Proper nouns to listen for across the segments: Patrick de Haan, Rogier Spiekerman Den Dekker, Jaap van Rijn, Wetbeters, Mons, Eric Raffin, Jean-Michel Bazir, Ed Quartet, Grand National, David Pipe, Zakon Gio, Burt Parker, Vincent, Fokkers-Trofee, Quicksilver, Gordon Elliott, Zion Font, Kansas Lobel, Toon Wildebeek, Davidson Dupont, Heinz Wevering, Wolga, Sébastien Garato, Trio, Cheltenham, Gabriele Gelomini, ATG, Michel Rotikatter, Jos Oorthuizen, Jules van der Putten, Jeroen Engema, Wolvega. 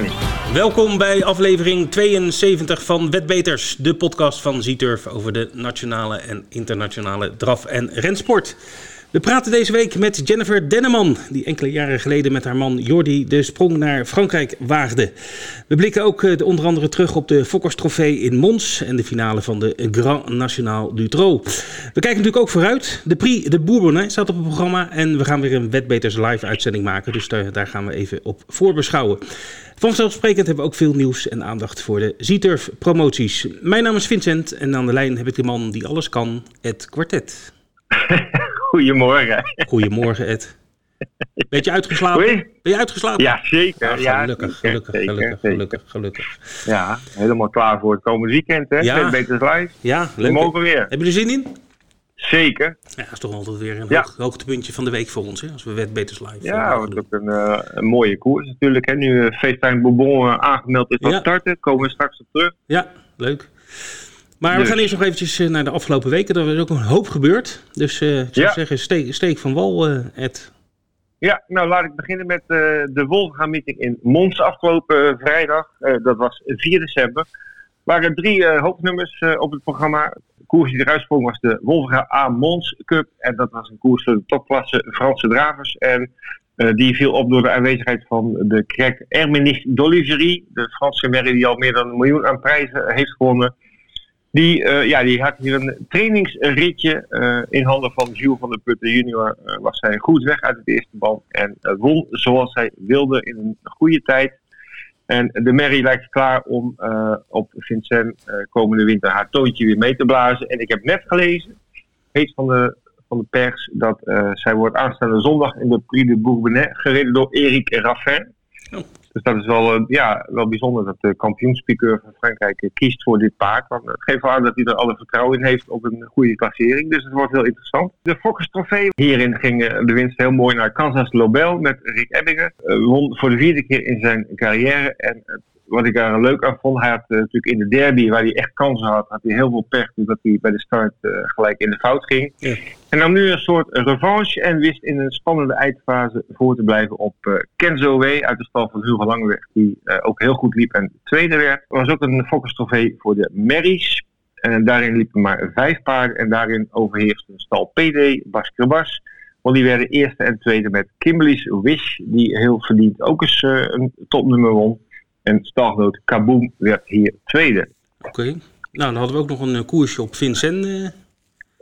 Danny. Welkom bij aflevering 72 van Wetbeters, de podcast van Ziturf over de nationale en internationale draf- en rensport. We praten deze week met Jennifer Denneman, die enkele jaren geleden met haar man Jordi de sprong naar Frankrijk waagde. We blikken ook onder andere terug op de Fokkers-Trofee in Mons en de finale van de Grand National du Tro. We kijken natuurlijk ook vooruit. De Prix de Bourbonnais staat op het programma en we gaan weer een Wetbeters live uitzending maken. Dus daar gaan we even op voorbeschouwen. Vanzelfsprekend hebben we ook veel nieuws en aandacht voor de Ziturf promoties. Mijn naam is Vincent en aan de lijn heb ik de man die alles kan, Ed Quartet. Goedemorgen. Goedemorgen, Ed. Beetje uitgeslapen? Oei? Ben je uitgeslapen? Ja, zeker. Ja, gelukkig. Ja, helemaal klaar voor het komende weekend, hè? Ja. Wetbeters live. Ja, leuk. We mogen weer. Hebben jullie zin in? Zeker. Ja, dat is toch altijd weer een hoogtepuntje van de week voor ons, hè? Als we Wetbeters live. Ja, want ook een mooie koers natuurlijk, hè? Nu FaceTime Bourbon aangemeld is van starten. Komen we straks op terug. Ja, leuk. Maar we gaan eerst nog eventjes naar de afgelopen weken. Er is ook een hoop gebeurd. Dus ik zou zeggen, steek van wal, Ed. Ja, nou laat ik beginnen met de Wolga-meeting in Mons afgelopen vrijdag. Dat was 4 december. Er waren 3 hoofdnummers op het programma. De koers die eruit sprong was de Wolvega A Mons Cup. En dat was een koers voor de topklasse Franse dravers. En die viel op door de aanwezigheid van de krek Hermenich Doligierie. De Franse merrie die al meer dan 1 miljoen aan prijzen heeft gewonnen. Die had hier een trainingsritje in handen van Jules van der Putten junior. Was zij goed weg uit het eerste band en won zoals zij wilde in een goede tijd. En de merrie lijkt klaar om op Vincent komende winter haar toontje weer mee te blazen. En ik heb net gelezen, heet van de pers, dat zij wordt aanstaande zondag in de Prix de Bourbonnais gereden door Eric Raffin. Oh. Dus dat is wel bijzonder dat de kampioenspiekeur van Frankrijk kiest voor dit paard. Want het geeft wel aan dat hij er alle vertrouwen in heeft op een goede klassering. Dus het wordt heel interessant. De Fokkers-Trofee. Hierin ging de winst heel mooi naar Kansas Lobel met Rick Ebbingen. Won voor de 4e keer in zijn carrière. En wat ik daar leuk aan vond, hij had natuurlijk in de derby, waar hij echt kansen had, had hij heel veel pech doordat hij bij de start gelijk in de fout ging. Ja. En nam nu een soort revanche en wist in een spannende eindfase voor te blijven op Kenzo Way uit de stal van Hugo Langweg, die ook heel goed liep en tweede werd. Er was ook een Fokkers-trofee voor de merries. En daarin liepen maar 5 paarden en daarin overheerste de stal PD, Baskerbas. Want die werden eerste en tweede met Kimberly's Wish, die heel verdiend ook eens een topnummer won. En stalgenoot Kaboom werd hier tweede. Oké. Nou, dan hadden we ook nog een koersje op Vincent.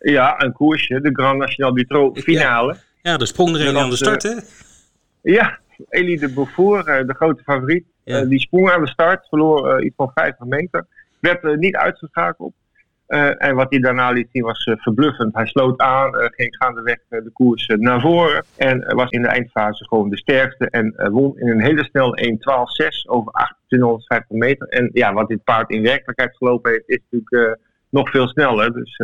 Ja, een koersje. De Grand National du Tro finale. Ja, de sprong er een aan de start, hè? Ja, Elie de Beaufort, de grote favoriet. Ja. Die sprong aan de start, verloor iets van 50 meter. Werd niet uitgeschakeld. En wat hij daarna liet zien was verbluffend. Hij sloot aan, ging gaandeweg de koers naar voren. En was in de eindfase gewoon de sterkste. En won in een hele snel 1.12.6 over 2850 meter. En ja, wat dit paard in werkelijkheid gelopen heeft, is natuurlijk nog veel sneller. Dus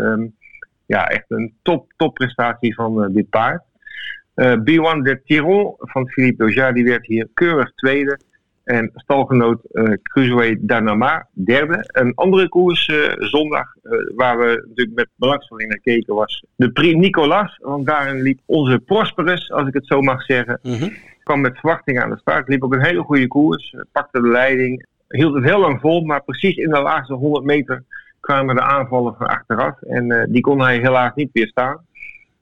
echt een top prestatie van dit paard. B1 de Tiron van Philippe Doja, die werd hier keurig tweede. En stalgenoot Cruzoé Danama, derde. Een andere koers zondag, waar we natuurlijk met belangstelling naar keken, was de Prix Nicholls. Want daarin liep onze Prosperus, als ik het zo mag zeggen. Mm-hmm. Kwam met verwachting aan de start, liep op een hele goede koers. Pakte de leiding, hield het heel lang vol. Maar precies in de laatste 100 meter kwamen de aanvallen van achteraf. En die kon hij helaas niet weerstaan.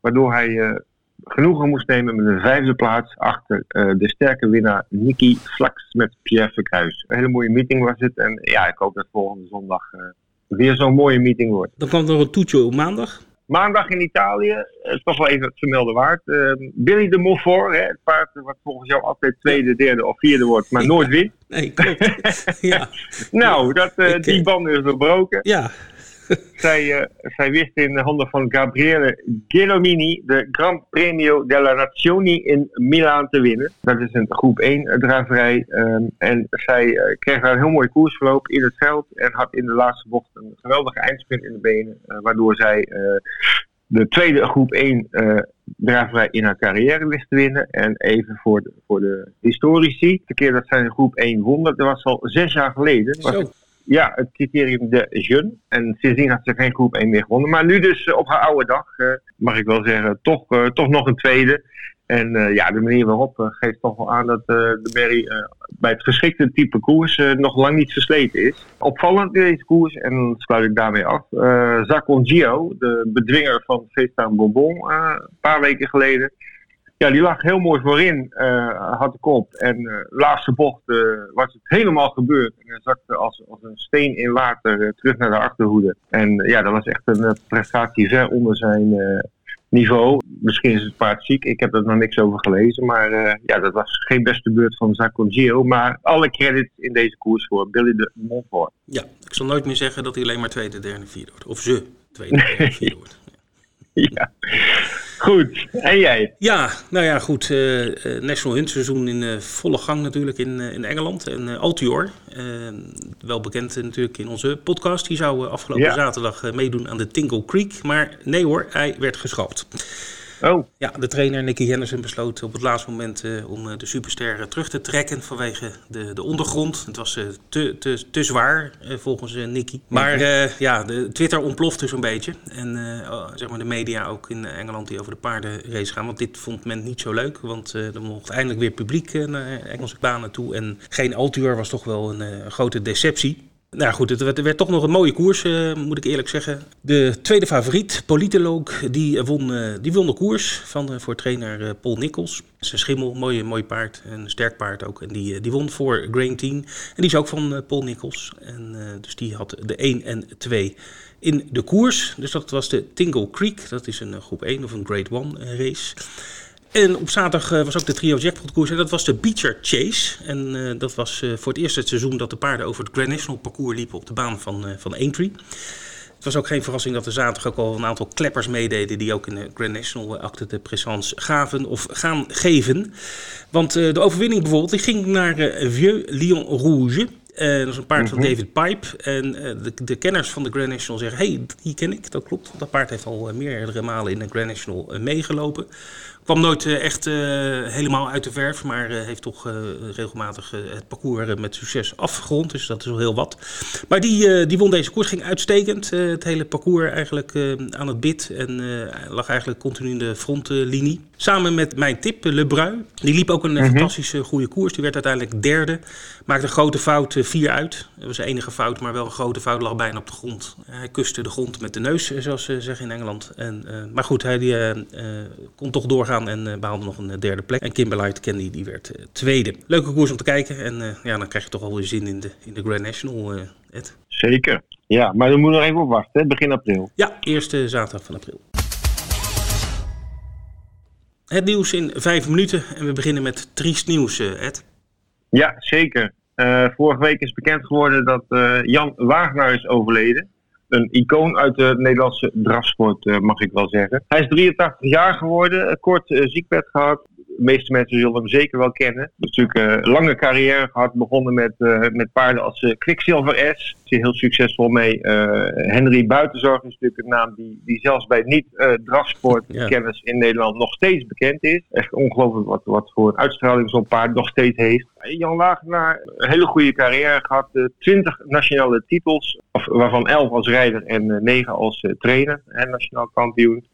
Waardoor hij genoegen moest nemen met een 5e plaats achter de sterke winnaar Nicky Vlax met Pierre Verkruijs. Een hele mooie meeting was het. En ja, ik hoop dat volgende zondag weer zo'n mooie meeting wordt. Dan kwam er een toetje op maandag. Maandag in Italië, toch wel even het vermelden waard. Billy de Montfort, hè, het paard wat volgens jou altijd tweede, derde of vierde wordt, maar nooit wint. Nee, klopt. Ja. Nou, die band is verbroken. Ja. Zij wist in de handen van Gabriele Gelomini de Gran Premio della Nazione in Milaan te winnen. Dat is een groep 1 draverij. En zij kreeg daar een heel mooi koersverloop in het veld. En had in de laatste bocht een geweldige eindsprint in de benen. Waardoor zij de tweede groep 1 draverij in haar carrière wist te winnen. En even voor de historici. De keer dat zij de groep 1 won, dat was al 6 jaar geleden. Ja, het criterium de jeune. En sindsdien had ze geen groep 1 meer gewonnen. Maar nu dus op haar oude dag, mag ik wel zeggen, toch nog een tweede. En ja, de manier waarop geeft toch wel aan dat de berry bij het geschikte type koers nog lang niet versleten is. Opvallend in deze koers, en sluit ik daarmee af, Zakon Gio, de bedwinger van Festa Bourbon een paar weken geleden. Ja, die lag heel mooi voorin, had de kop. En laatste bocht was het helemaal gebeurd. En hij zakte als een steen in water terug naar de achterhoede. En ja, dat was echt een prestatie ver onder zijn niveau. Misschien is het paard ziek, ik heb er nog niks over gelezen. Maar ja, dat was geen beste beurt van Zakon Gio. Maar alle credits in deze koers voor Billy de Montfort. Ja, ik zal nooit meer zeggen dat hij alleen maar tweede, derde, vierde wordt. Of ze tweede, derde, vierde wordt. Ja, goed. En jij? Ja, nou ja, goed. National Hunt seizoen in volle gang natuurlijk in Engeland. En Altior, wel bekend natuurlijk in onze podcast. Die zou afgelopen zaterdag meedoen aan de Tingle Creek. Maar nee hoor, hij werd geschrapt. Oh. Ja, de trainer Nicky Jennison besloot op het laatste moment om de superster terug te trekken vanwege de ondergrond. Het was te zwaar volgens Nicky. Maar ja, de Twitter ontplofte zo'n beetje. En zeg maar de media ook in Engeland die over de paardenrace gaan. Want dit vond men niet zo leuk. Want er mocht eindelijk weer publiek naar Engelse banen toe. En geen Altior was toch wel een grote deceptie. Nou goed, het werd toch nog een mooie koers, moet ik eerlijk zeggen. De tweede favoriet, Politoloog, die won de koers voor trainer Paul Nicholls. Zijn schimmel, mooi paard, een sterk paard ook. En die won voor Grain 10. En die is ook van Paul Nicholls. En dus die had de 1 en 2 in de koers. Dus dat was de Tingle Creek. Dat is een groep 1 of een Grade 1 race. En op zaterdag was ook de Trio Jackpot koers en dat was de Beecher Chase. En dat was voor het eerst het seizoen dat de paarden over het Grand National parcours liepen op de baan van Aintree. Het was ook geen verrassing dat er zaterdag ook al een aantal kleppers meededen die ook in de Grand National acte de présence gaven of gaan geven. Want de overwinning bijvoorbeeld die ging naar Vieux Lion Rouge. Dat is een paard van David Pipe. En de kenners van de Grand National zeggen, hey, die ken ik, dat klopt. Dat paard heeft al meerdere malen in de Grand National meegelopen. Kwam nooit echt helemaal uit de verf, maar heeft toch regelmatig het parcours met succes afgerond. Dus dat is wel heel wat. Maar die won deze koers, ging uitstekend. Het hele parcours eigenlijk aan het bit en lag eigenlijk continu in de frontlinie. Samen met mijn tip, Le Bruy. Die liep ook een fantastische goede koers. Die werd uiteindelijk derde. Maakte een grote fout, 4 uit. Dat was de enige fout, maar wel een grote fout. Lag bijna op de grond. Hij kuste de grond met de neus, zoals ze zeggen in Engeland. En, maar goed, hij kon toch doorgaan. En behaalde nog een derde plek. En Kimberlite Candy die werd tweede. Leuke koers om te kijken. En ja, dan krijg je toch wel weer zin in de Grand National, Ed. Zeker. Ja, maar we moeten nog even op wachten. Hè? Begin april. Ja, eerste zaterdag van april. Het nieuws in 5 minuten. En we beginnen met triest nieuws, Ed. Ja, zeker. Vorige week is bekend geworden dat Jan Wagenaar is overleden. Een icoon uit de Nederlandse drafsport, mag ik wel zeggen. Hij is 83 jaar geworden, kort ziekbed gehad. De meeste mensen zullen hem zeker wel kennen. Hij heeft natuurlijk een lange carrière gehad. Begonnen met paarden als Quicksilver S. Is heel succesvol mee. Henry Buitenzorg is natuurlijk een naam die zelfs bij niet-drafsportkenners in Nederland nog steeds bekend is. Echt ongelooflijk wat voor een uitstraling zo'n paard nog steeds heeft. Jan Wagenaar, een hele goede carrière gehad. 20 nationale titels, waarvan 11 als rijder en 9 als trainer en nationaal kampioen.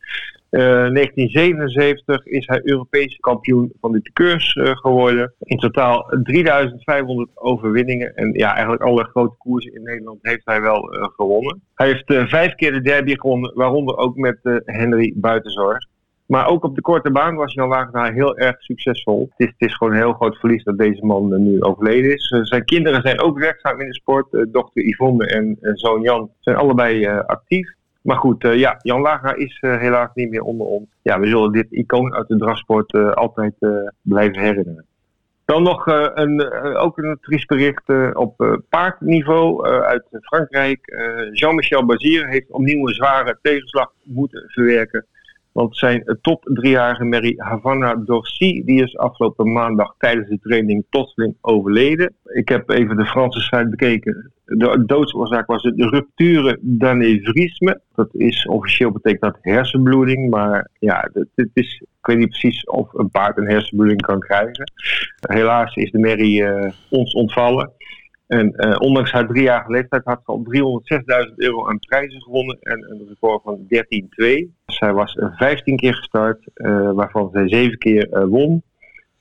1977 is hij Europees kampioen van de piqueurs geworden. In totaal 3500 overwinningen. En ja, eigenlijk alle grote koersen in Nederland heeft hij wel gewonnen. Hij heeft 5 keer de derby gewonnen, waaronder ook met Henry Buitenzorg. Maar ook op de korte baan was Jan Wagenaar heel erg succesvol. Het is gewoon een heel groot verlies dat deze man nu overleden is. Zijn kinderen zijn ook werkzaam in de sport. Dochter Yvonne en zoon Jan zijn allebei actief. Maar goed, ja, Jan Wagenaar is helaas niet meer onder ons. Ja, we zullen dit icoon uit de drafsport altijd blijven herinneren. Dan nog ook een triest bericht op paardniveau uit Frankrijk. Jean-Michel Bazir heeft opnieuw een zware tegenslag moeten verwerken. Want zijn top 3-jarige merrie Havana Dorcy, die is afgelopen maandag tijdens de training plotseling overleden. Ik heb even de Franse site bekeken. De doodsoorzaak was de rupture d'anévrisme. Dat is officieel betekent dat hersenbloeding. Maar ja, het is, ik weet niet precies of een paard een hersenbloeding kan krijgen. Helaas is de merrie ons ontvallen. En ondanks haar 3-jarige leeftijd had ze al €306.000 aan prijzen gewonnen en een record van 13-2. Zij was 15 keer gestart, waarvan zij 7 keer won.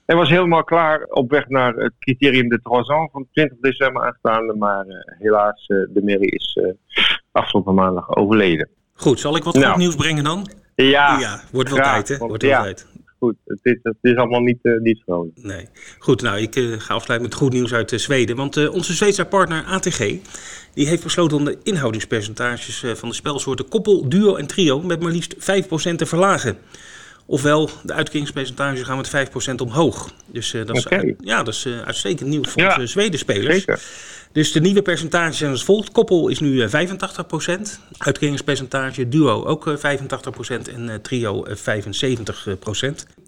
En was helemaal klaar op weg naar het criterium de Troisan van 20 december aanstaande. Maar helaas, de Mary is afgelopen maandag overleden. Goed, zal ik wat goed nieuws brengen dan? Ja, wordt wel tijd hè? Wordt wel tijd. Goed, het is allemaal niet vrolijk. Nee. Goed, nou, ik ga afsluiten met goed nieuws uit Zweden. Want onze Zweedse partner ATG... die heeft besloten om de inhoudingspercentages van de spelsoorten koppel, duo en trio... met maar liefst 5% te verlagen. Ofwel, de uitkeringspercentages gaan met 5% omhoog. Dus dat is uitstekend nieuws voor onze Zwedenspelers. Zeker. Dus de nieuwe percentages zijn als volgt. Koppel is nu 85%. Uitkeringspercentage duo ook 85%. En trio 75%.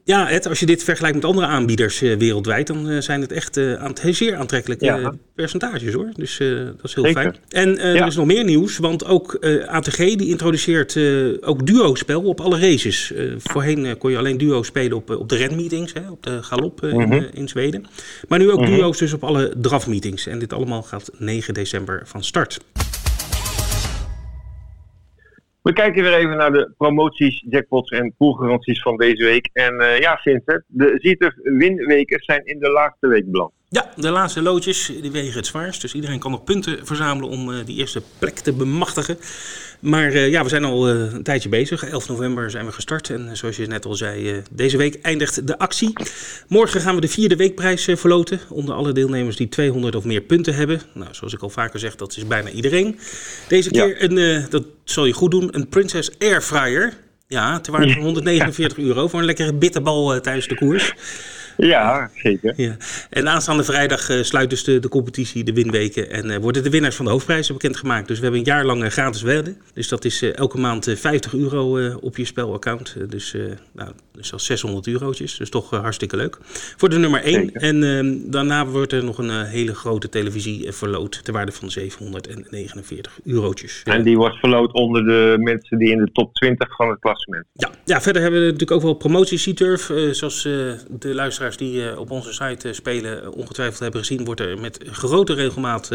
Ja, Ed, als je dit vergelijkt met andere aanbieders wereldwijd... dan zijn het echt zeer aantrekkelijke percentages, hoor. Dus dat is heel fijn. En er is nog meer nieuws, want ook ATG die introduceert ook duo-spel op alle races. Voorheen kon je alleen duo spelen op de renmeetings, op de galop in Zweden. Maar nu ook duo's dus op alle drafmeetings. En dit allemaal gaat 9 december van start. We kijken weer even naar de promoties, jackpots en poolgaranties van deze week. En Vincent, de Ziturf winwekers zijn in de laatste week beland. Ja, de laatste loodjes die wegen het zwaarst. Dus iedereen kan nog punten verzamelen om die eerste plek te bemachtigen. Maar we zijn al een tijdje bezig. 11 november zijn we gestart. En zoals je net al zei, deze week eindigt de actie. Morgen gaan we de vierde weekprijs verloten. Onder alle deelnemers die 200 of meer punten hebben. Nou, zoals ik al vaker zeg, dat is bijna iedereen. Deze keer, dat zal je goed doen, een Princess Airfryer. Ja, ter waarde van €149 voor een lekkere bitterbal tijdens de koers. Ja, zeker. Ja. En aanstaande vrijdag sluit dus de competitie, de winweken. En worden de winnaars van de hoofdprijzen bekendgemaakt. Dus we hebben een jaar lang gratis wedden. Dus dat is elke maand €50 op je spelaccount. Dus dat is €600. Dus toch hartstikke leuk. Voor de nummer 1. Zeker. En daarna wordt er nog een hele grote televisie verloot. Ter waarde van €749. En die wordt verloot onder de mensen die in de top 20 van het klassement. Ja, verder hebben we natuurlijk ook wel promoties. Ziturf, zoals de luisteraars die op onze site spelen ongetwijfeld hebben gezien, wordt er met grote regelmaat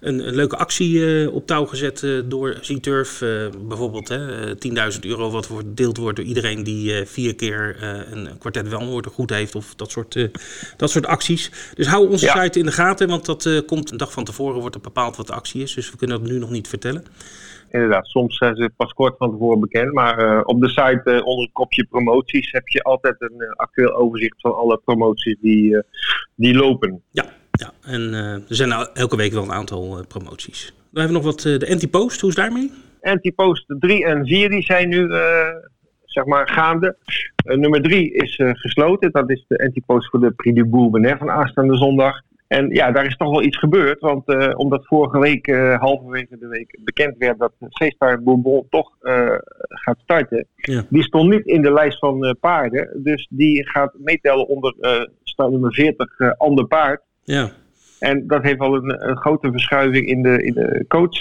een leuke actie op touw gezet door Ziturf. Bijvoorbeeld €10.000 wat gedeeld wordt door iedereen die 4 keer een kwartet wanwoord goed heeft of dat soort acties. Dus hou onze site in de gaten, want dat komt een dag van tevoren wordt er bepaald wat de actie is. Dus we kunnen dat nu nog niet vertellen. Inderdaad, soms zijn ze pas kort van tevoren bekend. Maar op de site onder het kopje promoties heb je altijd een actueel overzicht van alle promoties die lopen. Ja. En er zijn elke week wel een aantal promoties. Dan hebben we nog wat de Antipost, hoe is daarmee? Antipost 3 en 4 die zijn nu gaande. Nummer 3 is gesloten. Dat is de Antipost voor de Prix de Bourbonnais van aanstaande zondag. En ja, daar is toch wel iets gebeurd, want omdat vorige week, halverwege de week, bekend werd dat Feestpaard Bourbon toch gaat starten. Ja. Die stond niet in de lijst van paarden, dus die gaat meetellen onder stal nummer 40, ander paard. Ja. En dat heeft al een grote verschuiving in de coach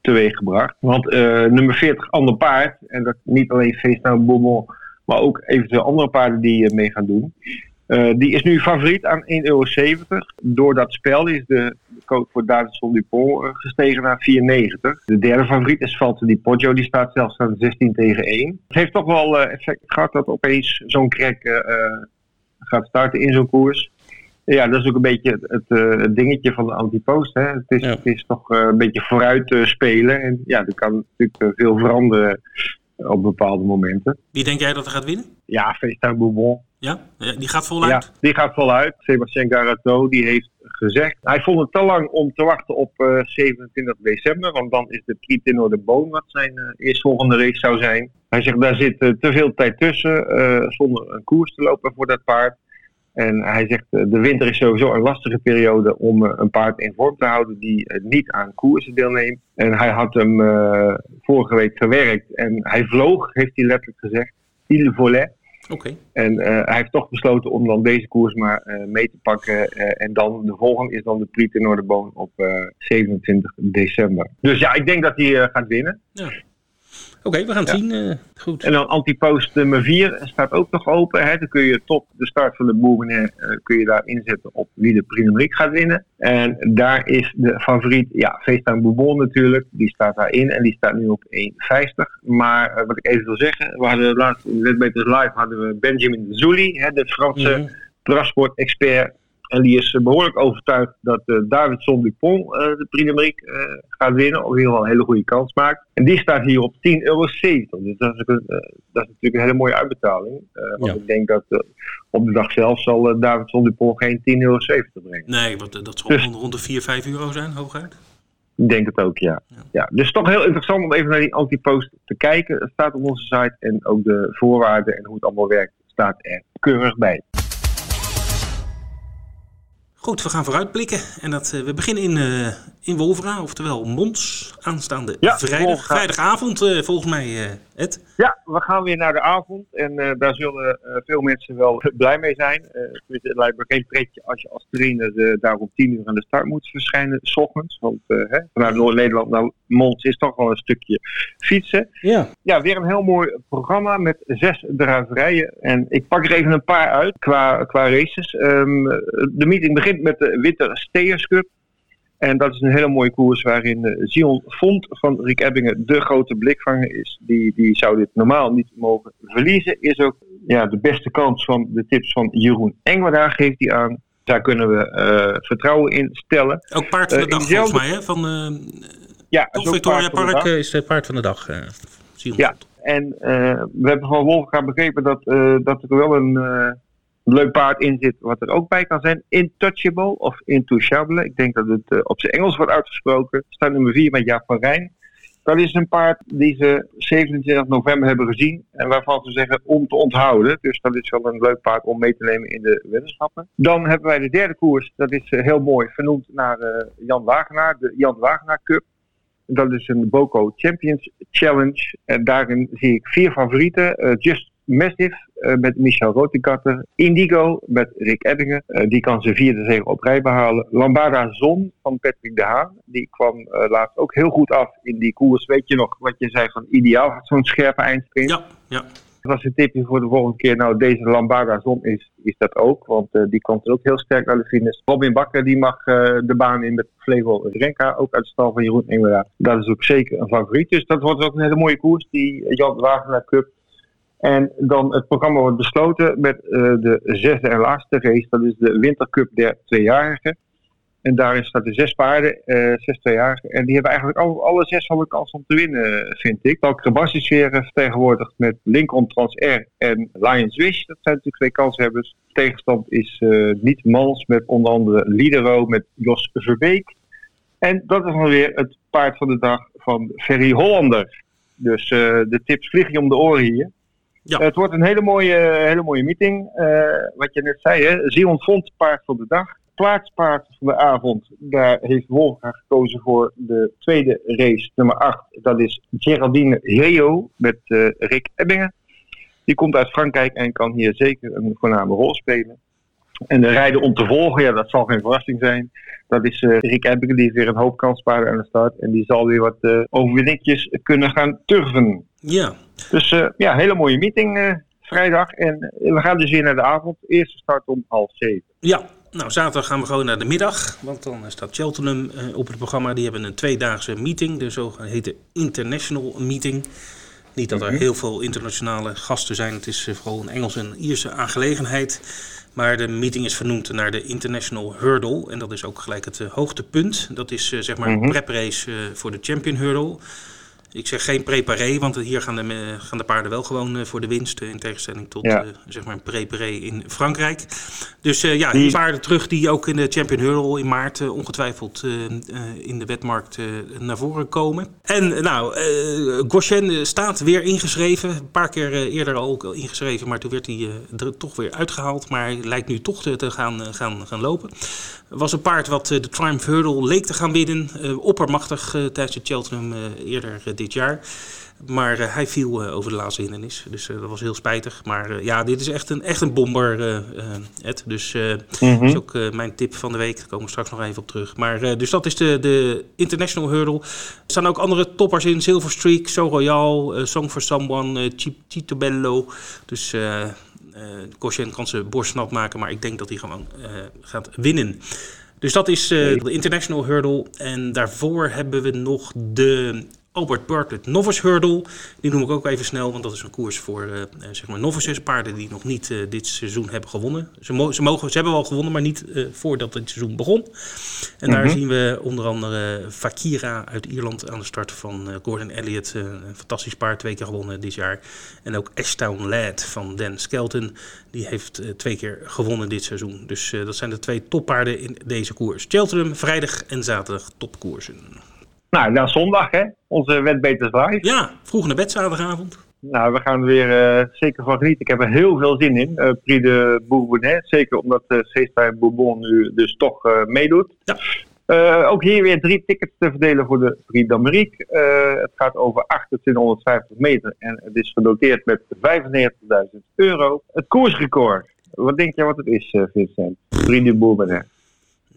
teweeggebracht. Want nummer 40, ander paard, en dat niet alleen Feestpaard Bourbon, maar ook eventueel andere paarden die mee gaan doen. Die is nu favoriet aan €1,70. Door dat spel is de code voor Davidson Dupont gestegen naar €4,90. De derde favoriet is Valter Di Poggio. Die staat zelfs aan 16-1. Het heeft toch wel effect gehad dat opeens zo'n crack gaat starten in zo'n koers. Ja, dat is ook een beetje het dingetje van de Antipost. Hè. Het is toch een beetje vooruit spelen. En ja, er kan natuurlijk veel veranderen op bepaalde momenten. Wie denk jij dat er gaat winnen? Ja, Feestpaard Bourbon. Ja? Die gaat voluit? Ja, die gaat voluit. Sébastien Garato die heeft gezegd... Hij vond het te lang om te wachten op 27 december... want dan is de Prix Ténor de Boon... wat zijn eerstvolgende race zou zijn. Hij zegt, daar zit te veel tijd tussen... zonder een koers te lopen voor dat paard. En hij zegt, de winter is sowieso een lastige periode... om een paard in vorm te houden die niet aan koersen deelneemt. En hij had hem vorige week gewerkt. En hij vloog, heeft hij letterlijk gezegd. Il volait. Okay. En hij heeft toch besloten om dan deze koers maar mee te pakken. En dan de volgende is dan de Prix Ténor de Beaune op 27 december. Dus ja, ik denk dat hij gaat winnen. Ja. Oké, we gaan het zien. Goed. En dan Antipost nummer 4 staat ook nog open. Hè. Dan kun je tot de start van de Bourbonnais kun je daar inzetten op wie de Prix de Bourbonnais gaat winnen. En daar is de favoriet, Feestdagen Bourbon natuurlijk. Die staat daarin en die staat nu op 1,50. Maar wat ik even wil zeggen, we hadden laatst in Wetbeters Live hadden we Benjamin Zouli, de Franse drafsport-expert. En die is behoorlijk overtuigd dat Davidson Dupont de Prix de Bourbonnais gaat winnen. Of in ieder geval een hele goede kans maakt. En die staat hier op €10,70. Dus dat is natuurlijk een hele mooie uitbetaling. Want ik denk dat op de dag zelf zal Davidson Dupont geen €10,70 brengen. Nee, want dat zal rond de 4, 5 euro zijn, hooguit. Ik denk het ook, ja. Dus toch heel interessant om even naar die antipost te kijken. Het staat op onze site en ook de voorwaarden en hoe het allemaal werkt staat er keurig bij. Goed, we gaan vooruitblikken. En we beginnen in Wolvega, oftewel Mons, aanstaande vrijdag. Vrijdagavond volgens mij, Ed. Ja, we gaan weer naar de avond. En daar zullen veel mensen wel blij mee zijn. Het lijkt me geen pretje als je als trainer daar om 10:00 aan de start moet verschijnen, 's ochtends. Want vanuit Noord-Nederland naar Mons is toch wel een stukje fietsen. Ja, weer een heel mooi programma met 6 draverijen. En ik pak er even een paar uit qua races. De meeting begint met de Witte Steers Cup. En dat is een hele mooie koers waarin Zion Font van Rick Ebbingen de grote blikvanger is. Die zou dit normaal niet mogen verliezen. Is ook de beste kans van de tips van Jeroen Engema. Daar geeft hij aan. Daar kunnen we vertrouwen in stellen. Ook paard van de dag volgens mij, hè? Toch Victoria Park is het paard van de dag. Zion Font. En we hebben van Wolga begrepen dat er wel een leuk paard in zit, wat er ook bij kan zijn. Intouchable of Intouchable. Ik denk dat het op zijn Engels wordt uitgesproken. Staat nummer 4 met Jaap van Rijn. Dat is een paard die ze 27 november hebben gezien. En waarvan ze zeggen om te onthouden. Dus dat is wel een leuk paard om mee te nemen in de weddenschappen. Dan hebben wij de derde koers. Dat is heel mooi vernoemd naar Jan Wagenaar. De Jan Wagenaar Cup. Dat is een Boco Champions Challenge. En daarin zie ik 4 favorieten. Just Massive met Michel Rotikatter. Indigo met Rick Ebbingen. Die kan zijn 4e zege op rij behalen. Lambada Zon van Patrick de Haan. Die kwam laatst ook heel goed af in die koers. Weet je nog wat je zei van ideaal? Zo'n scherpe eindsprint. Ja. Dat was een tipje voor de volgende keer. Nou, deze Lambada Zon is dat ook. Want die komt er ook heel sterk uit de finish. Robin Bakker die mag de baan in met Flevo Renka. Ook uit de stal van Jeroen Engema. Dat is ook zeker een favoriet. Dus dat wordt ook een hele mooie koers. Die Jan Wagenaar Cup. En dan het programma wordt besloten met de 6e en laatste race. Dat is de Wintercup der 2-jarigen. En daarin staat de 6 paarden, 6 2-jarigen. En die hebben eigenlijk alle 6 wel een kans om te winnen, vind ik. Ook Krabas is weer vertegenwoordigd met Lincoln Transair en Lions Wish. Dat zijn natuurlijk 2 kanshebbers. De tegenstand is niet Mans met onder andere Lidero met Jos Verbeek. En dat is dan weer het paard van de dag van Ferry Hollander. Dus de tips vliegen je om de oren hier. Ja. Het wordt een hele mooie meeting. Wat je net zei, hè? Zion Font, paard van de dag. Plaatspaard van de avond. Daar heeft Wolga gekozen voor de tweede race, nummer 8. Dat is Geraldine Reo met Rick Ebbingen. Die komt uit Frankrijk en kan hier zeker een voorname rol spelen. En de rijden om te volgen, dat zal geen verrassing zijn. Dat is Rick Ebbingen, die is weer een hoop kanspaarden aan de start. En die zal weer wat overwinningjes kunnen gaan turven. Ja. Dus hele mooie meeting vrijdag. En we gaan dus weer naar de avond. Eerste start om 6:30. Ja, nou zaterdag gaan we gewoon naar de middag. Want dan staat Cheltenham op het programma. Die hebben een 2-daagse meeting. De zogeheten International Meeting. Niet dat er heel veel internationale gasten zijn. Het is vooral een Engelse en Ierse aangelegenheid. Maar de meeting is vernoemd naar de International Hurdle. En dat is ook gelijk het hoogtepunt. Dat is een preprace voor de Champion Hurdle. Ik zeg geen préparé, want hier gaan de paarden wel gewoon voor de winst. In tegenstelling tot een préparé in Frankrijk. Dus die paarden terug die ook in de Champion Hurdle in maart ongetwijfeld in de wedmarkt naar voren komen. En nou, Goshen staat weer ingeschreven. Een paar keer eerder al ook ingeschreven, maar toen werd hij er toch weer uitgehaald. Maar hij lijkt nu toch te gaan lopen. Was een paard wat de Triumph Hurdle leek te gaan winnen. Oppermachtig tijdens de Cheltenham eerder dit jaar. Maar hij viel over de laatste hindernis. Dus dat was heel spijtig. Maar ja, dit is echt een bomber, Ed. Dus dat is ook mijn tip van de week. Daar komen we straks nog even op terug. Maar dus dat is de International Hurdle. Er staan ook andere toppers in. Silver Streak, So Royal, Song for Someone, Chito Bello. Dus Koshien kan zijn borst nat maken. Maar ik denk dat hij gewoon gaat winnen. Dus dat is de International Hurdle. En daarvoor hebben we nog de Albert Bartlett Novice Hurdle. Die noem ik ook even snel, want dat is een koers voor zeg maar novices. Paarden die nog niet dit seizoen hebben gewonnen. Ze hebben wel gewonnen, maar niet voordat het seizoen begon. En daar zien we onder andere Fakira uit Ierland aan de start van Gordon Elliott. Een fantastisch paard, 2 keer gewonnen dit jaar. En ook Ashtown Lad van Dan Skelton. Die heeft 2 keer gewonnen dit seizoen. Dus dat zijn de 2 toppaarden in deze koers. Cheltenham, vrijdag en zaterdag topkoersen. Nou, dan zondag, hè? Onze Wetbeters Live. Ja, vroeg naar bed zaterdagavond. Nou, we gaan er weer zeker van genieten. Ik heb er heel veel zin in. Prix de Bourbonnais. Zeker omdat Geestvrij Bourbon nu dus toch meedoet. Ja. Ook hier weer 3 tickets te verdelen voor de Prix d'Amérique. Het gaat over 2850 meter. En het is genoteerd met €95.000. Het koersrecord. Wat denk jij wat het is, Vincent? Prix de Bourbonnais.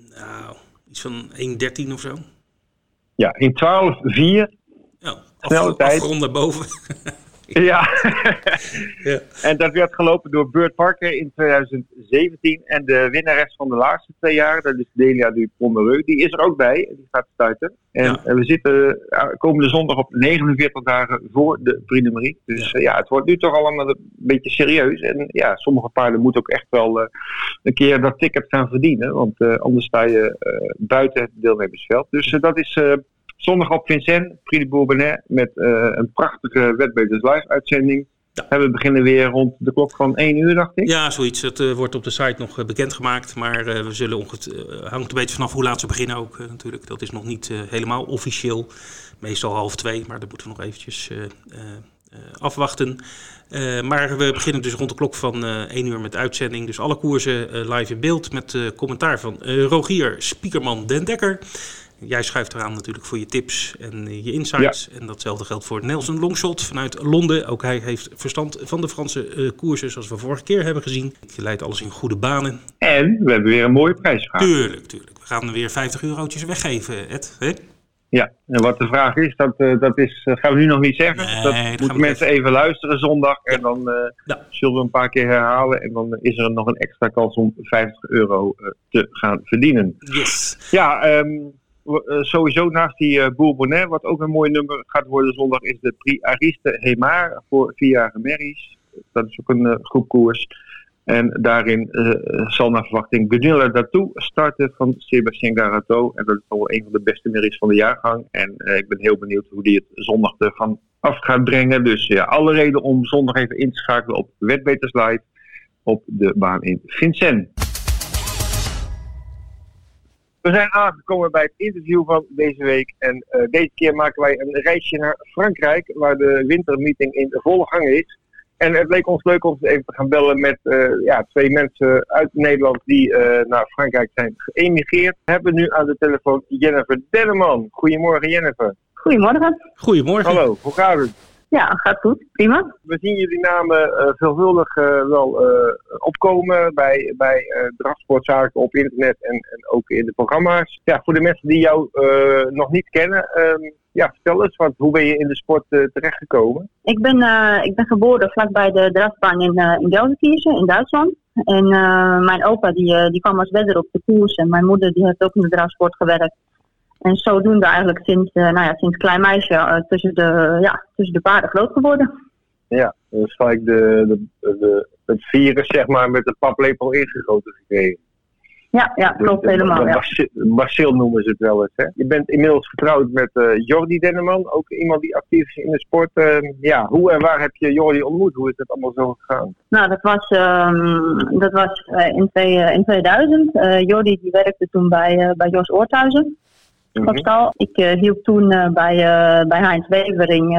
Nou, iets van 1.13 of zo. Ja, in 12.4. Ja, snelle tijd. Afgerond naar boven. Ja. Ja. En dat werd gelopen door Burt Parker in 2017. En de winnares van de laatste 2 jaar, dat is Delia du Pomereux, die is er ook bij. Die gaat starten. En ja, we zitten komende zondag op 49 dagen voor de Prix d'Amérique. Dus ja. Ja, het wordt nu toch allemaal een beetje serieus. En ja, sommige paarden moeten ook echt wel een keer dat ticket gaan verdienen. Want anders sta je buiten het deelnemersveld. Dus dat is zondag op Vincent, Prix de Bourbonnais, met een prachtige Wetbeters Live uitzending. Ja. We beginnen weer rond de klok van 1 uur, dacht ik. Ja, zoiets. Het wordt op de site nog bekendgemaakt. Maar we zullen hangt een beetje vanaf hoe laat ze beginnen ook natuurlijk. Dat is nog niet helemaal officieel. Meestal 1:30, maar dat moeten we nog eventjes afwachten. Maar we beginnen dus rond de klok van 1 uur met de uitzending. Dus alle koersen live in beeld met commentaar van Rogier Spiekerman Den Dekker. Jij schuift eraan natuurlijk voor je tips en je insights. Ja. En datzelfde geldt voor Nelson Longshot vanuit Londen. Ook hij heeft verstand van de Franse koersen, zoals we vorige keer hebben gezien. Je leidt alles in goede banen. En we hebben weer een mooie prijs gehad. Tuurlijk. We gaan er weer €50 weggeven, Ed. He? Ja, en wat de vraag is, dat gaan we nu nog niet zeggen. Nee, dat moeten mensen even luisteren zondag. En dan zullen we een paar keer herhalen. En dan is er nog een extra kans om €50 te gaan verdienen. Yes. Ja, sowieso naast die Bourbonnais, wat ook een mooi nummer gaat worden zondag, is de Prix Ariste Hemar voor 4-jarige merries. Dat is ook een groepkoers. En daarin zal naar verwachting Gunilla Datou starten van Sébastien Garateau. En dat is al een van de beste merries van de jaargang. En ik ben heel benieuwd hoe die het zondag ervan af gaat brengen. Dus ja, alle reden om zondag even in te schakelen op Wetbeters Live op de baan in Vincent. We zijn aangekomen bij het interview van deze week en deze keer maken wij een reisje naar Frankrijk, waar de wintermeeting in volle gang is. En het leek ons leuk om even te gaan bellen met 2 mensen uit Nederland die naar Frankrijk zijn geëmigreerd. We hebben nu aan de telefoon Jennifer Denneman. Goedemorgen, Jennifer. Goedemorgen. Hallo, hoe gaat het? Ja, gaat goed. Prima. We zien jullie namen veelvuldig wel opkomen bij drafsportzaken op internet en ook in de programma's. Ja, voor de mensen die jou nog niet kennen, vertel eens, hoe ben je in de sport terechtgekomen? Ik ben geboren vlakbij de drafbaan in Gelsenkirchen, in Duitsland. En mijn opa die kwam als wedder op de koers en mijn moeder die heeft ook in de drafsport gewerkt. En zodoende eigenlijk sinds klein meisje tussen de paarden groot geworden. Ja, dus gelijk het virus zeg maar met de paplepel ingegoten gekregen. Ja, klopt dus, helemaal. Bacil noemen ze het wel eens. Hè? Je bent inmiddels getrouwd met Jordi Denneman, ook iemand die actief is in de sport. Hoe en waar heb je Jordi ontmoet? Hoe is dat allemaal zo gegaan? Nou, dat was in 2000. Jordi die werkte toen bij Jos Oorthuizen. Ik hielp toen bij Heinz Wevering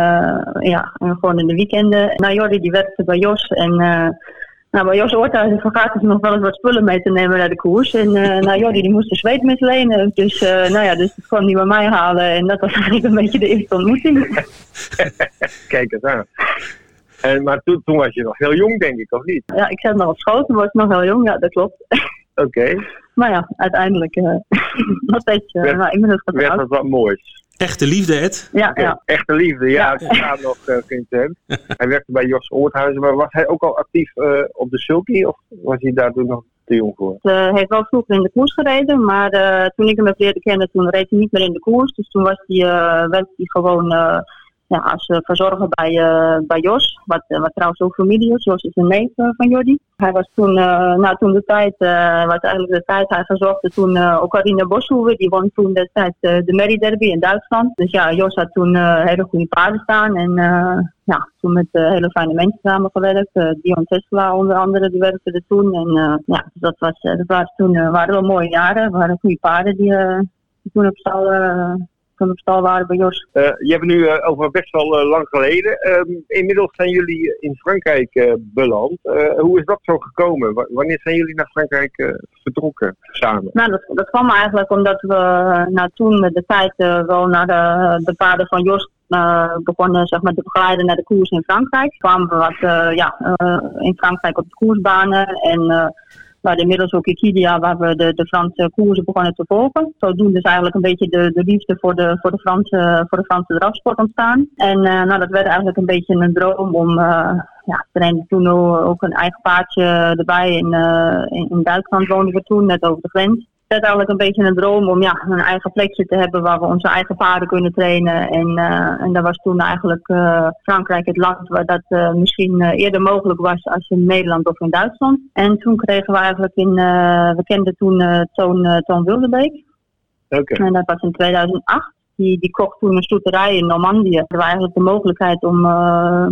gewoon in de weekenden. Nou, Jordi die werkte bij Jos en Nou, maar Jos Oorthuizen vergaat nog wel eens wat spullen mee te nemen naar de koers. En nou, Jordi die moest de zweetmes lenen. Dus nou ja, dus het kwam niet bij mij halen. En dat was eigenlijk een beetje de eerste ontmoeting. Kijk eens aan. En, maar toen was je nog heel jong, denk ik, of niet? Ja, ik zat nog op school, toen was ik nog heel jong. Ja, dat klopt. Oké. Maar ja, uiteindelijk nog steeds. Ik ben het getrouwd. Werd dat wat moois. Echte liefde, Ed? Ja, okay. Ja. Echte liefde, ja. Ze staat nog, Vincent. Hij werkte bij Jos Oorthuizen, maar was hij ook al actief op de sulky? Of was hij daar toen nog te jong voor? Hij heeft wel vroeger in de koers gereden, maar toen ik hem heb leren kennen, toen reed hij niet meer in de koers. Dus toen was hij, werkte hij gewoon als verzorger bij Jos. Wat trouwens ook familie is. Jos is een neef van Jordi. Hij was toen, toen de tijd, was eigenlijk de tijd hij verzorgde toen Ocarina Boshoeven. Die won toen destijds de Merrie Derby in Duitsland. Dus ja, Jos had toen hele goede paarden staan. En toen met hele fijne mensen samengewerkt. Dion Tesla onder andere, die werkte er toen. En dus dat waren wel mooie jaren. Er waren goede paarden die toen op stal... toen op stal waren bij Jos. Je hebt nu over best wel lang geleden. Inmiddels zijn jullie in Frankrijk beland. Hoe is dat zo gekomen? Wanneer zijn jullie naar Frankrijk vertrokken samen? Nou, dat kwam eigenlijk omdat we toen met de tijd wel naar de paarden van Jos begonnen, zeg maar, te begeleiden naar de koers in Frankrijk. Kwamen we in Frankrijk op de koersbanen en... waar inmiddels ook Ikidia, waar we de Franse koersen begonnen te volgen. Zodoende is eigenlijk een beetje de liefde voor de Franse drafsport ontstaan. En dat werd eigenlijk een beetje een droom om... we reden toen ook een eigen paardje erbij. In Duitsland woonden we toen, net over de grens. Het werd eigenlijk een beetje een droom om een eigen plekje te hebben waar we onze eigen paarden kunnen trainen. En dat was toen eigenlijk Frankrijk het land waar dat misschien eerder mogelijk was als in Nederland of in Duitsland. En toen kregen we eigenlijk we kenden toen Toon Wildebeek. Okay. En dat was in 2008. Die kocht toen een stoeterij in Normandië. Er was eigenlijk de mogelijkheid om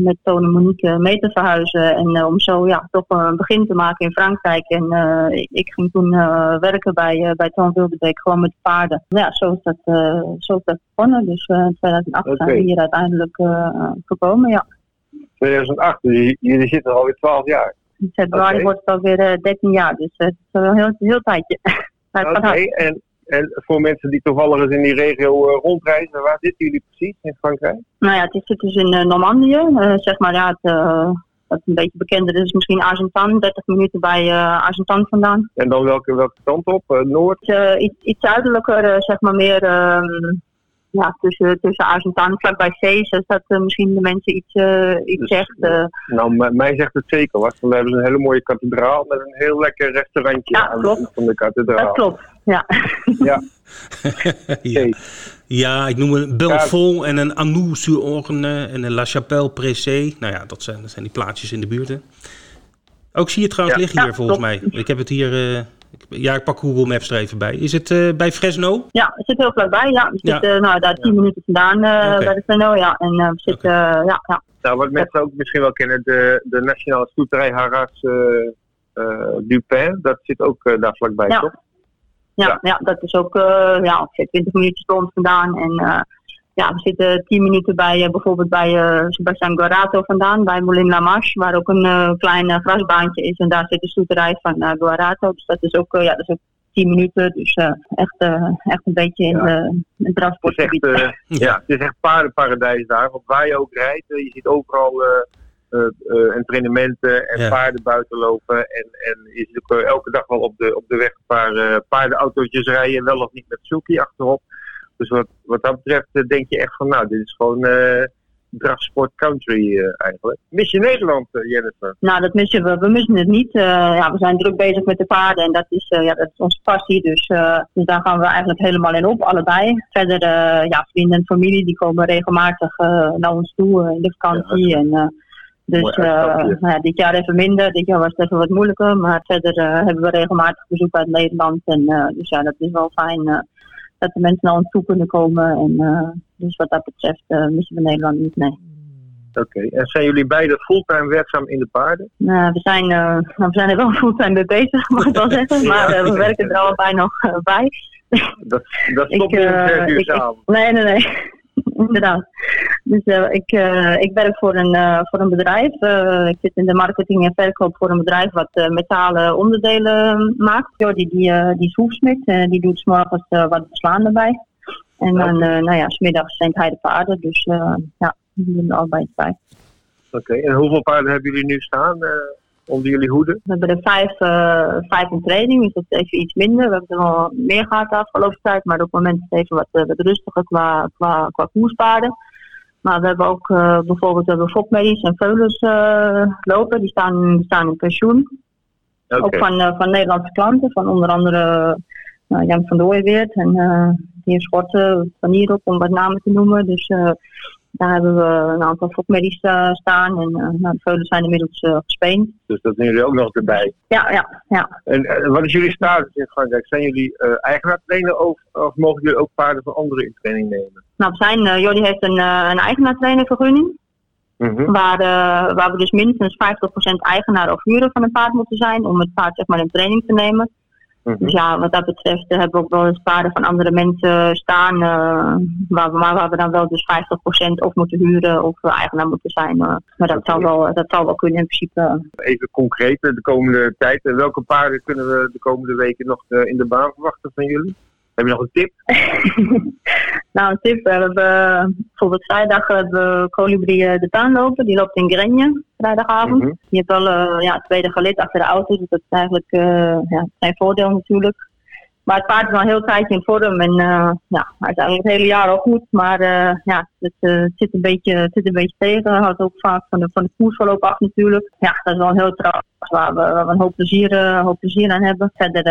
met Toon en Monique mee te verhuizen. En om zo toch een begin te maken in Frankrijk. En ik ging toen werken bij Toon Wildebeek, gewoon met paarden. Ja, zo is dat begonnen. Dus in 2008 zijn we hier uiteindelijk gekomen, ja. 2008, jullie zitten alweer 12 jaar. In februari wordt het alweer 13 jaar, dus het is wel een heel tijdje. En voor mensen die toevallig eens in die regio rondreizen, waar zitten jullie precies in Frankrijk? Nou ja, het is in Normandië. Zeg maar, wat een beetje bekender is misschien Argentan. 30 minuten bij Argentan vandaan. En dan welke kant op? Noord? Iets zuidelijker, zeg maar meer tussen Argentan. Vlakbij Zees, als dat misschien de mensen iets zegt. Mij zegt het zeker. We hebben een hele mooie kathedraal met een heel lekker restaurantje aan de van de kathedraal. Dat klopt. Ja. Ja. Ja, ik noem een Belfond en een Anou-sur-Orne en een La Chapelle-Pressé. Nou ja, dat zijn die plaatsjes in de buurt. Hè. Ook zie je trouwens liggen hier volgens mij. Ik heb het hier... ik pak Google Maps er even bij. Is het bij Fresno? Ja, het zit heel vlakbij. Ja, we zitten daar 10 minuten vandaan bij de Fresno. Ja, en we zitten... Nou, wat mensen ook misschien wel kennen, de Nationale Stoeterij Haras Dupin. Dat zit ook daar vlakbij, toch? Ja, dat is ook 20 minuten stond vandaan. En we zitten 10 minuten bij bijvoorbeeld bij San Guarato vandaan, bij Moulin La Marche, waar ook een klein grasbaantje is. En daar zit de stoeterij van Guarato. Dus dat is ook 10 minuten. Dus echt een beetje in het transportgebied. Het is echt paardenparadijs daar. Want waar je ook rijdt, je ziet overal... trainementen en paarden buiten lopen. En je ziet ook elke dag wel op de weg een paar paardenautootjes rijden. Wel of niet met sulky achterop. Dus wat dat betreft denk je echt van... Nou, dit is gewoon drafsport country eigenlijk. Mis je Nederland, Jennifer? Nou, dat missen we. We missen het niet. We zijn druk bezig met de paarden. En dat is onze passie. Dus daar gaan we eigenlijk helemaal in op. Allebei. Verder, vrienden en familie die komen regelmatig naar ons toe in de vakantie. Ja, dus dit jaar even minder, dit jaar was het even wat moeilijker, maar verder hebben we regelmatig bezoek uit Nederland. En dus dat is wel fijn dat de mensen naar ons toe kunnen komen. En dus wat dat betreft missen we Nederland niet, nee. Oké, en zijn jullie beiden fulltime werkzaam in de paarden? We zijn er wel fulltime mee bezig, mag ik wel zeggen, maar we werken er allebei nog bij. Dat stopt niet 6 uur 's avonds. Nee. inderdaad. Dus ik werk voor een bedrijf. Ik zit in de marketing en verkoop voor een bedrijf wat metalen onderdelen maakt. Jordi die soepsmid, die doet 's morgens wat beslaan erbij. En dan, smiddags zendt hij de paarden. Dus die doen er allebei bij. Oké, en hoeveel paarden hebben jullie nu staan onder jullie hoede? We hebben er vijf in training, dus dat is even iets minder. We hebben er wel meer gehad de afgelopen tijd, maar op het moment is het even wat rustiger qua koerspaarden. Maar we hebben ook bijvoorbeeld fokmerries en veulens lopen, die staan in pensioen. Okay. Ook van Nederlandse klanten, van onder andere Jan van Dooijweert en heer Schorten van hierop, om wat namen te noemen. Dus daar hebben we een aantal fokmerries staan en de veulens zijn inmiddels gespeend. Dus dat zijn jullie ook nog erbij? Ja. En wat is jullie status in Frankrijk? Zijn jullie eigenaar trainer of mogen jullie ook paarden van anderen in training nemen? Nou, Jordi heeft een eigenaar trainervergunning. Mm-hmm. Waar we dus minstens 50% eigenaar of huurder van een paard moeten zijn om het paard zeg maar in training te nemen. Mm-hmm. Dus ja, wat dat betreft hebben we ook wel eens paarden van andere mensen staan, waar we dan wel dus 50% of moeten huren of eigenaar moeten zijn. Maar dat zal wel kunnen in principe. Even concreet, de komende tijd, welke paarden kunnen we de komende weken nog in de baan verwachten van jullie? Heb je nog een tip? Nou, een tip. We hebben bijvoorbeeld vrijdag hebben we Colibri de tuin lopen. Die loopt in Grenje, vrijdagavond. Mm-hmm. Je hebt al het tweede gelid achter de auto. Dus dat is eigenlijk zijn voordeel natuurlijk. Maar het paard is al een heel tijdje in vorm. En hij is eigenlijk het hele jaar al goed. Maar het zit een beetje tegen. Houdt ook vaak van de koersverloop af natuurlijk. Ja, dat is wel een heel traag. Waar we een hoop plezier aan hebben. Verder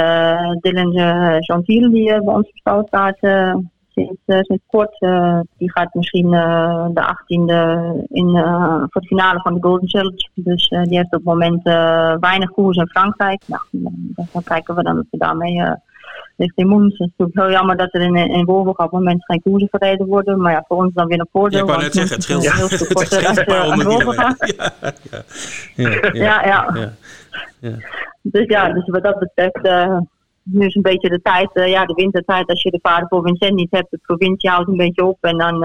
Dylan Gentile, die bij ons vertrouwd staat sinds kort. Die gaat misschien de 18e voor het finale van de Golden Challenge. Dus die heeft op het moment weinig koers in Frankrijk. Nou, dan kijken we dan of we daarmee richting Mons. Het is natuurlijk heel jammer dat er in Wolvega op het moment geen koersen verreden worden. Maar ja, voor ons dan weer een voordeel. Ja, ik wou net zeggen, het scheelt een paar 100 kilometer. Ja. Dus wat dat betreft, nu is een beetje de tijd, de wintertijd, als je de paarden voor Vincent niet hebt, de provincie houdt een beetje op en dan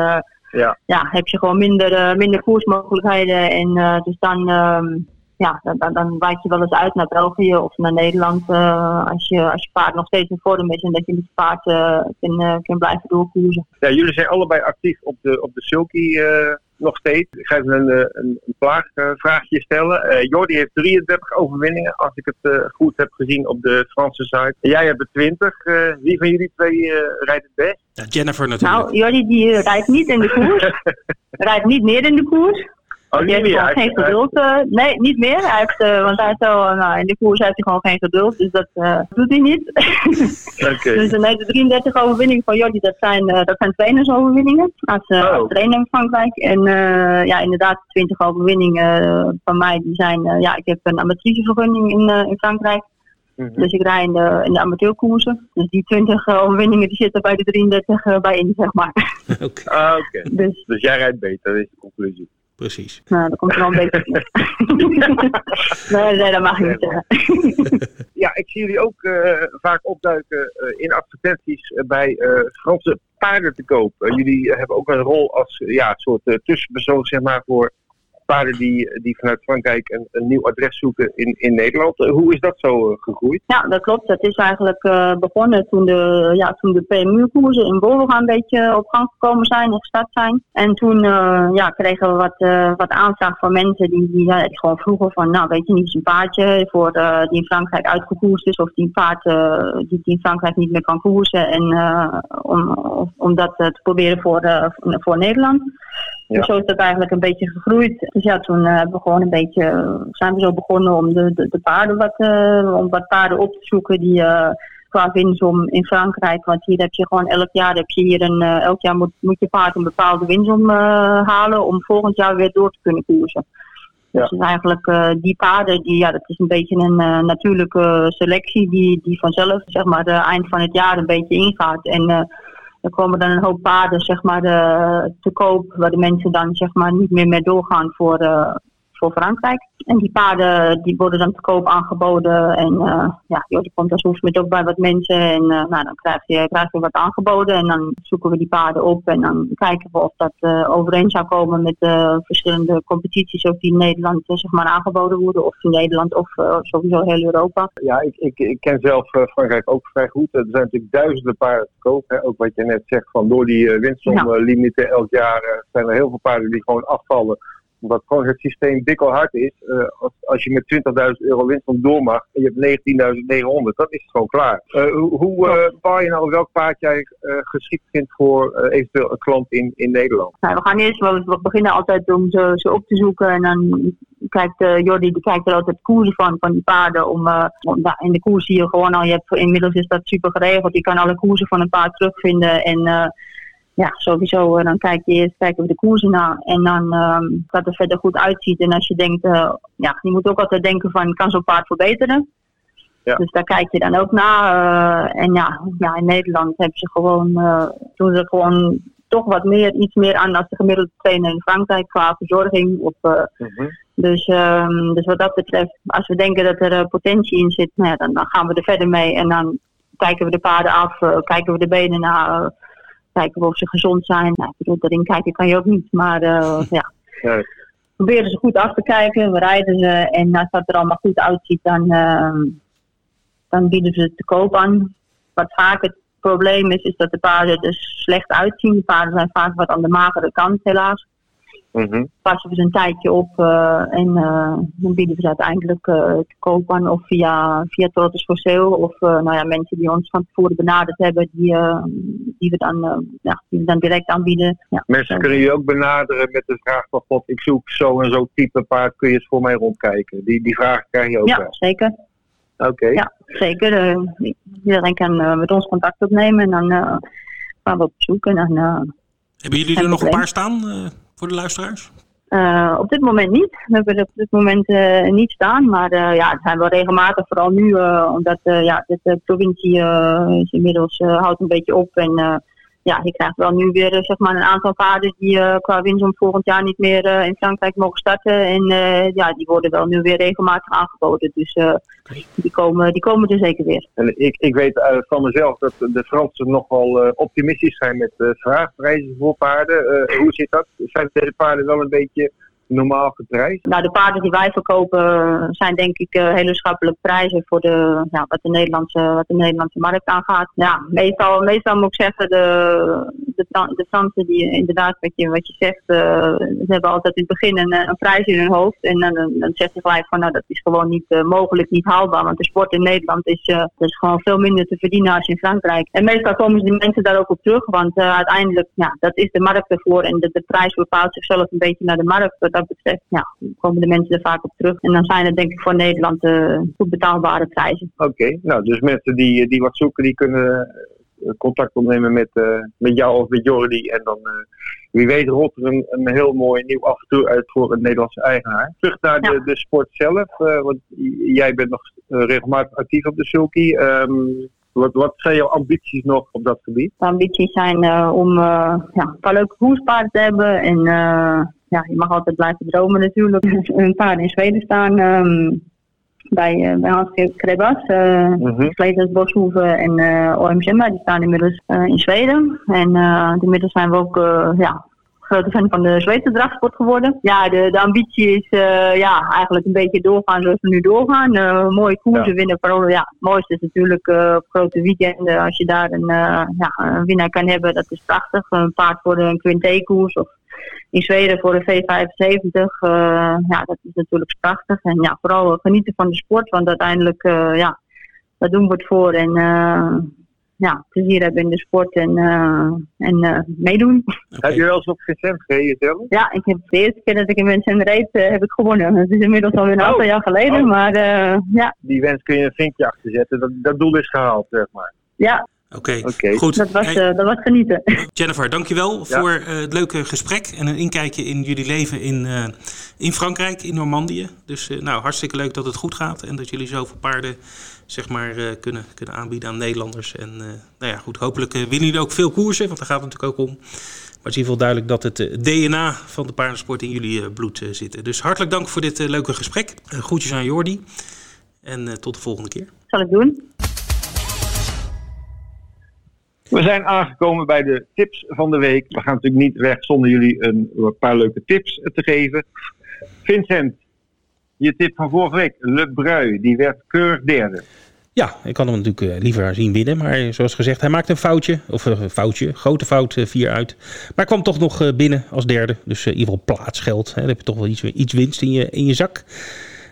heb je gewoon minder koersmogelijkheden. En dus dan... Dan wijk je wel eens uit naar België of naar Nederland als je paard nog steeds in vorm is en dat je met paard kan blijven doorkoersen. Ja, jullie zijn allebei actief op de Silky nog steeds. Ik ga even een plaagvraagje stellen. Jordi heeft 33 overwinningen, als ik het goed heb gezien op de Franse site. Jij hebt er 20. Wie van jullie twee rijdt het best? Ja, Jennifer natuurlijk. Nou, Jordi die rijdt niet in de koers. Rijdt niet meer in de koers. Oh, hij heeft gewoon geen geduld. Nee, niet meer. Want hij heeft in de koers heeft hij gewoon geen geduld. Dus dat doet hij niet. Okay. Dus de 33 overwinningen van Jordi, dat zijn trainersoverwinningen. Als trainer in Frankrijk. En inderdaad, 20 overwinningen van mij. Die zijn, ik heb een amateurvergunning in Frankrijk. Mm-hmm. Dus ik rij in de amateurkoersen. Dus die 20 overwinningen die zitten bij de 33 bij in, zeg maar. Oké. Dus jij rijdt beter, dat is de conclusie. Precies. Nou, dat komt er wel een beetje. nee, dat mag ik niet zeggen. Ja, ik zie jullie ook vaak opduiken in advertenties bij Franse paarden te kopen. Jullie hebben ook een rol als soort tussenpersoon, zeg maar, voor paarden die vanuit Frankrijk een nieuw adres zoeken in Nederland. Hoe is dat zo gegroeid? Ja, dat klopt. Dat is eigenlijk begonnen toen de PMU-koersen in Wolga een beetje op gang gekomen zijn of gestart zijn. En toen kregen we wat aanvraag van mensen die gewoon vroegen van, nou weet je niet, een paardje voor, die in Frankrijk uitgekoerst is of die een paard die in Frankrijk niet meer kan koersen en om dat te proberen voor Nederland. Ja. Dus zo is dat eigenlijk een beetje gegroeid. Dus toen zijn we zo begonnen om de paarden om wat paarden op te zoeken die qua winsom in Frankrijk. Want hier heb je gewoon elk jaar moet je paard een bepaalde winsom halen om volgend jaar weer door te kunnen koersen. Ja. Dus eigenlijk die paarden, dat is een beetje een natuurlijke selectie die vanzelf zeg maar de eind van het jaar een beetje ingaat. En er komen dan een hoop paarden zeg maar, te koop waar de mensen dan zeg maar, niet meer mee doorgaan voor, voor Frankrijk. En die paarden die worden dan te koop aangeboden. En die komt als hoefsmid ook bij wat mensen. En dan krijg je wat aangeboden. En dan zoeken we die paarden op. En dan kijken we of dat overeen zou komen met verschillende competities. Of die in Nederland aangeboden worden. Of in Nederland of sowieso heel Europa. Ja, ik ken zelf Frankrijk ook vrij goed. Er zijn natuurlijk duizenden paarden te koop. Hè? Ook wat je net zegt, van door die winstomlimieten elk jaar zijn er heel veel paarden die gewoon afvallen. Omdat gewoon het systeem dik al hard is. Als je met €20.000 winst door mag en je hebt 19.900, dat is gewoon klaar. Hoe bepaal je nou welk paard jij geschikt vindt voor eventueel een klant in Nederland? Nou, we beginnen altijd om ze op te zoeken. En dan kijkt Jordi er altijd koersen van die paarden. In de koers zie je gewoon al, inmiddels is dat super geregeld. Je kan alle koersen van een paard terugvinden en... sowieso. Dan kijken we de koersen na. En dan dat het verder goed uitziet. En als je denkt, je moet ook altijd denken van, kan zo'n paard verbeteren? Ja. Dus daar kijk je dan ook naar. In Nederland hebben ze gewoon, doen ze gewoon toch iets meer aan als de gemiddelde trainer in Frankrijk qua verzorging. Dus wat dat betreft, als we denken dat er potentie in zit, dan gaan we er verder mee. En dan kijken we de paarden af, kijken we de benen na. Kijken of ze gezond zijn. Daarin kijken kan je ook niet. Maar we proberen ze goed af te kijken. We rijden ze. En als dat er allemaal goed uitziet, dan bieden ze het te koop aan. Wat vaak het probleem is dat de paarden er slecht uitzien. De paarden zijn vaak wat aan de magere kant, helaas. Mm-hmm. Passen we ze een tijdje op en dan bieden we ze uiteindelijk te koop aan. Of via Trotters voor Sale of mensen die ons van tevoren benaderd hebben, die we dan direct aanbieden. Ja. Mensen kunnen je ook benaderen met de vraag van, God, ik zoek zo en zo type paard, kun je eens voor mij rondkijken? Die vraag krijg je ook wel. Zeker. Okay. Ja, zeker. Iedereen kan met ons contact opnemen en dan gaan we op zoek. Hebben jullie er nog een paar staan? Voor de luisteraars? Op dit moment niet. We hebben het op dit moment niet staan. Maar het zijn wel regelmatig. Vooral nu, omdat de provincie is inmiddels houdt een beetje op. En je krijgt wel nu weer een aantal paarden die qua winstom volgend jaar niet meer in Frankrijk mogen starten. En die worden wel nu weer regelmatig aangeboden. Dus die komen er zeker weer. En ik weet van mezelf dat de Fransen nogal optimistisch zijn met vraagprijzen voor paarden. Hoe zit dat? Zijn de paarden wel een beetje normaal geprijsd? Nou, de paarden die wij verkopen zijn denk ik hele schappelijke prijzen voor wat de Nederlandse markt aangaat. Ja, meestal moet ik zeggen, de Fransen die inderdaad wat je zegt, ze hebben altijd in het begin een prijs in hun hoofd. En dan zeg je gelijk van, nou, dat is gewoon niet mogelijk, niet haalbaar. Want de sport in Nederland is gewoon veel minder te verdienen als in Frankrijk. En meestal komen die mensen daar ook op terug, want uiteindelijk, dat is de markt ervoor. En de prijs bepaalt zichzelf een beetje naar de markt. Dat betreft, komen de mensen er vaak op terug. En dan zijn het denk ik voor Nederland goed betaalbare prijzen. Oké, dus mensen die wat zoeken, die kunnen contact opnemen met jou of met Jordi. En dan, wie weet, rolt er een heel mooi nieuw avontuur uit voor een Nederlandse eigenaar. Terug naar de sport zelf, want jij bent nog regelmatig actief op de sulky. Wat zijn jouw ambities nog op dat gebied? De ambities zijn om een paar leuke koerspaarden te hebben en... je mag altijd blijven dromen natuurlijk. Een paar in Zweden staan bij Hans Krebas, Sleeters, Boshoeven en OM Zemma. Die staan inmiddels in Zweden. En inmiddels zijn we ook grote fan van de Zweedse dragsport geworden. Ja, de ambitie is eigenlijk een beetje doorgaan zoals we nu doorgaan. Mooie koersen winnen. Vooral, het mooiste is natuurlijk op grote weekenden. Als je daar een winnaar kan hebben, dat is prachtig. Een paard voor een quinté-koers of in Zweden voor de V75, dat is natuurlijk prachtig. En vooral genieten van de sport, want uiteindelijk, daar doen we het voor. En plezier hebben in de sport en meedoen. Okay. Heb je wel eens op Vincent gereden zelf? Ja, ik heb de eerste keer dat ik in Vincent reed, heb ik gewonnen. Dat is inmiddels alweer een aantal jaar geleden, maar Die wens kun je een vinkje achter zetten, dat doel is gehaald, zeg maar. Ja. Oké, goed. Dat was genieten. Jennifer, dankjewel voor het leuke gesprek en een inkijkje in jullie leven in Frankrijk, in Normandië. Dus hartstikke leuk dat het goed gaat en dat jullie zoveel paarden kunnen aanbieden aan Nederlanders. En hopelijk winnen jullie ook veel koersen, want daar gaat het natuurlijk ook om. Maar het is in ieder geval duidelijk dat het DNA van de paardensport in jullie bloed zit. Dus hartelijk dank voor dit leuke gesprek. Groetjes aan Jordi. En tot de volgende keer. Zal ik doen. We zijn aangekomen bij de tips van de week. We gaan natuurlijk niet weg zonder jullie een paar leuke tips te geven. Vincent, je tip van vorige week. Le Bruy, die werd keurig derde. Ja, ik kan hem natuurlijk liever zien winnen. Maar zoals gezegd, hij maakte een foutje. Of een foutje, grote fout, 4 uit. Maar kwam toch nog binnen als derde. Dus in ieder geval plaatsgeld. Hè. Dan heb je toch wel iets winst in je zak.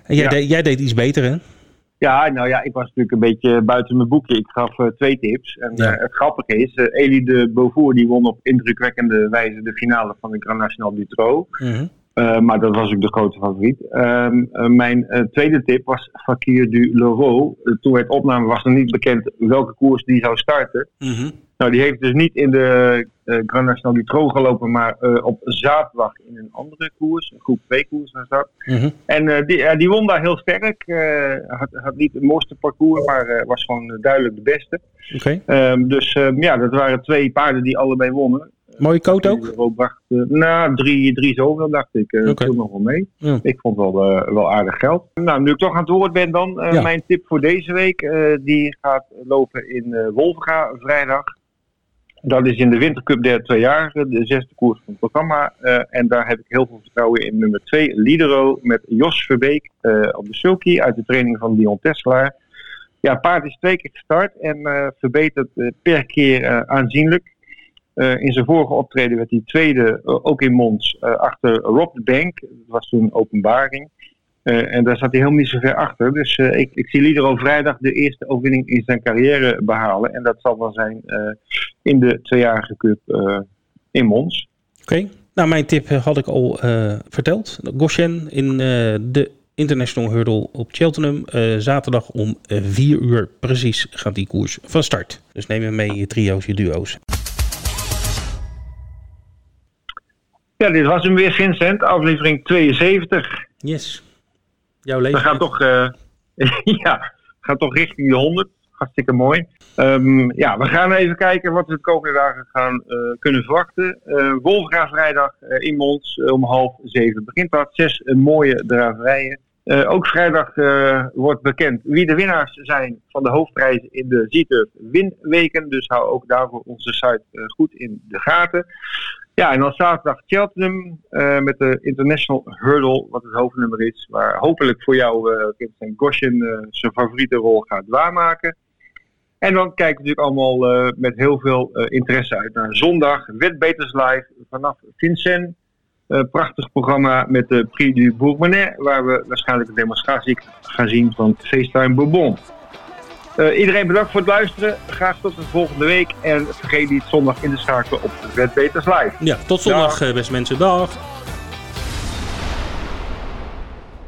En jij deed iets beter, hè? Ja, nou ja, ik was natuurlijk een beetje buiten mijn boekje. Ik gaf 2 tips. En het grappige is, Elie de Beaufort die won op indrukwekkende wijze de finale van de Grand National du Tro. Mm-hmm. Maar dat was ook de grote favoriet. Mijn tweede tip was Fakir du Leroux. Toen het opname was nog niet bekend welke koers die zou starten. Mm-hmm. Nou, die heeft dus niet in de Grand National du Tro gelopen, maar op zaterdag in een andere koers, een groep 2 koers was dat. Mm-hmm. En die won daar heel sterk. Had niet het mooiste parcours, maar was gewoon duidelijk de beste. Okay. Dus dat waren 2 paarden die allebei wonnen. Mooie coat ook? Bracht, nou, 3 zoveel dacht ik. Okay. Toen nog wel mee. Ja. Ik vond wel aardig geld. Nou, nu ik toch aan het woord ben dan. Mijn tip voor deze week. Die gaat lopen in Wolvega vrijdag. Dat is in de Wintercup der 2-jarigen. De 6e koers van het programma. En daar heb ik heel veel vertrouwen in. Nummer 2, Lidero met Jos Verbeek op de sulky. Uit de training van Dion Tesselaar. Ja, paard is 2 keer gestart. En verbetert per keer aanzienlijk. In zijn vorige optreden werd hij tweede, ook in Mons, achter Rob de Bank. Dat was toen een openbaring. En daar zat hij helemaal niet zo ver achter. Dus ik zie Lidero vrijdag de eerste overwinning in zijn carrière behalen. En dat zal wel zijn in de 2-jarige cup in Mons. Oké. Nou, mijn tip had ik al verteld. Goshen in de International Hurdle op Cheltenham. Zaterdag om 4 uur precies gaat die koers van start. Dus neem hem mee, je trio's, je duo's. Ja, dit was hem weer, Vincent. Aflevering 72. Yes. Jouw leven. We gaan toch, gaat toch richting de 100. Hartstikke mooi. We gaan even kijken wat we de komende dagen gaan kunnen verwachten. Wolga vrijdag in Mons om 6:30 begint dat. 6 mooie draverijen. Ook vrijdag wordt bekend wie de winnaars zijn van de hoofdprijzen in de Ziturf winweken. Dus hou ook daarvoor onze site goed in de gaten. Ja, en dan zaterdag Cheltenham met de International Hurdle, wat het hoofdnummer is. Waar hopelijk voor jou Vincent Goshen zijn favoriete rol gaat waarmaken. En dan kijken we natuurlijk allemaal met heel veel interesse uit naar zondag. Wetbeters live vanaf Vincent. Prachtig programma met de Prix du Bourbonnais, waar we waarschijnlijk een demonstratie gaan zien van FaceTime Bourbon. Iedereen bedankt voor het luisteren. Graag tot de volgende week. En vergeet niet zondag in te schakelen op Wetbeters Live. Ja, tot zondag, beste mensen. Dag.